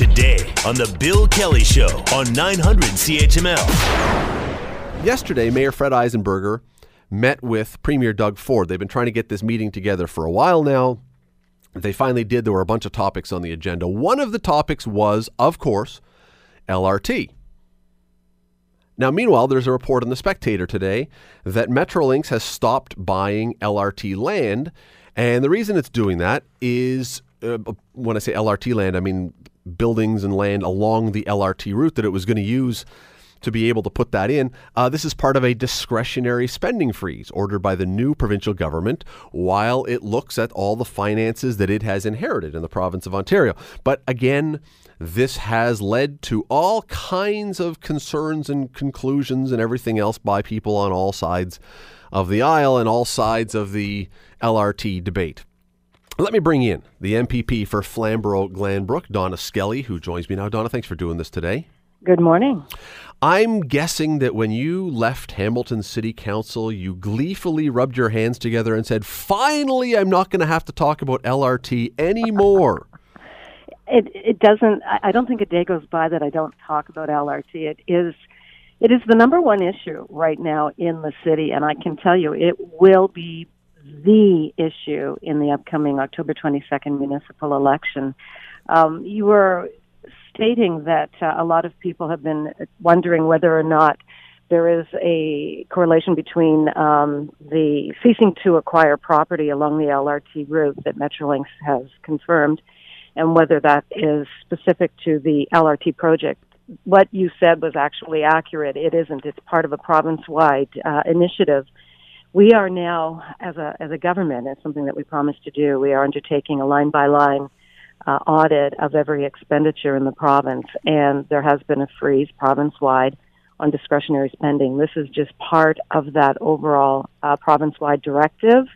today on The Bill Kelly Show on 900 CHML. Yesterday, Mayor Fred Eisenberger met with Premier Doug Ford. They've been trying to get this meeting together for a while now. They finally did. There were a bunch of topics on the agenda. One of the topics was, of course, LRT. Now, meanwhile, there's a report in the Spectator today that Metrolinx has stopped buying LRT land. And the reason it's doing that is, when I say LRT land, I mean buildings and land along the LRT route that it was going to use to be able to put that in. This is part of a discretionary spending freeze ordered by the new provincial government while it looks at all the finances that it has inherited in the province of Ontario. But again, this has led to all kinds of concerns and conclusions and everything else by people on all sides of the aisle and all sides of the LRT debate. Let me bring in the MPP for Flamborough Glenbrook, Donna Skelly, who joins me now. Donna, thanks for doing this today. Good morning. I'm guessing that when you left Hamilton City Council, you gleefully rubbed your hands together and said, finally, I'm not going to have to talk about LRT anymore. It doesn't. I don't think a day goes by that I don't talk about LRT. It is the number one issue right now in the city, and I can tell you it will be the issue in the upcoming October 22nd municipal election. You were stating that a lot of people have been wondering whether or not there is a correlation between the ceasing to acquire property along the LRT route that Metrolinx has confirmed and whether that is specific to the LRT project. What you said was actually accurate. It isn't. It's part of a province-wide initiative. We are now, as a government, it's something that we promised to do, we are undertaking a line-by-line audit of every expenditure in the province, and there has been a freeze province-wide on discretionary spending. This is just part of that overall province-wide directive.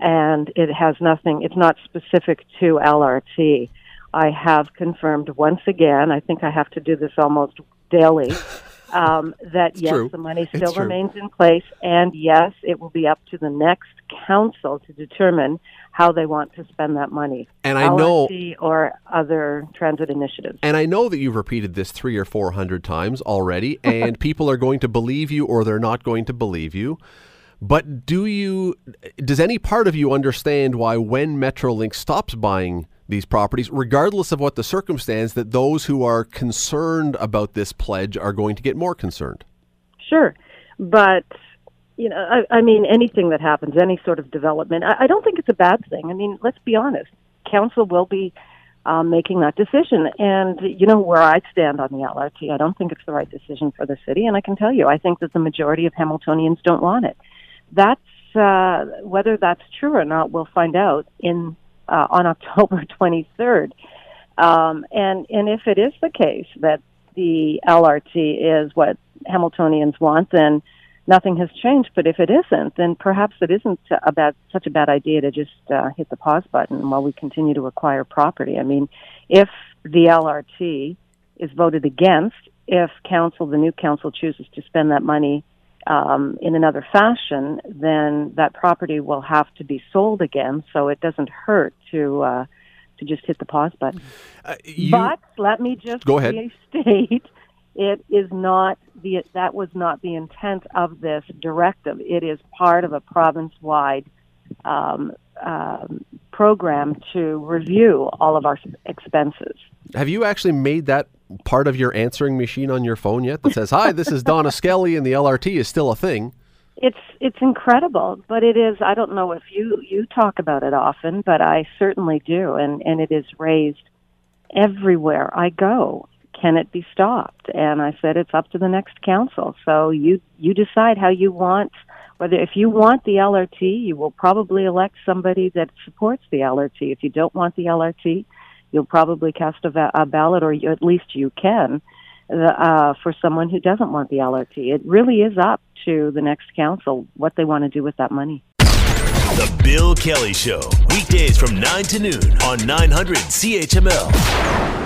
And it has nothing, it's not specific to LRT. I have confirmed once again, I think I have to do this almost daily, that yes, true. The money still remains in place. And yes, it will be up to the next council to determine how they want to spend that money. And I know, LRT or other transit initiatives. And I know that you've repeated this 300 or 400 times already, and people are going to believe you or they're not going to believe you. But does any part of you understand why when Metrolinx stops buying these properties, regardless of what the circumstance, that those who are concerned about this pledge are going to get more concerned? Sure. But, you know, I mean, anything that happens, any sort of development, I don't think it's a bad thing. I mean, let's be honest. Council will be making that decision. And, you know, where I stand on the LRT, I don't think it's the right decision for the city. And I can tell you, I think that the majority of Hamiltonians don't want it. That's whether that's true or not, we'll find out on October 23rd. And if it is the case that the LRT is what Hamiltonians want, then nothing has changed. But if it isn't, then perhaps it isn't such a bad idea to just hit the pause button while we continue to acquire property. I mean, if the LRT is voted against, if the new council chooses to spend that money in another fashion, then that property will have to be sold again, so it doesn't hurt to just hit the pause button. But let me just restate, that was not the intent of this directive. It is part of a province-wide program to review all of our expenses. Have you actually made that part of your answering machine on your phone yet that says, hi, this is Donna Skelly and the LRT is still a thing? It's incredible, but it is, I don't know if you talk about it often, but I certainly do. And it is raised everywhere I go. Can it be stopped? And I said, it's up to the next council. So you decide how you want, whether if you want the LRT, you will probably elect somebody that supports the LRT. If you don't want the LRT, you'll probably cast a ballot, or at least you can, for someone who doesn't want the LRT. It really is up to the next council what they want to do with that money. The Bill Kelly Show, weekdays from 9 to noon on 900 CHML.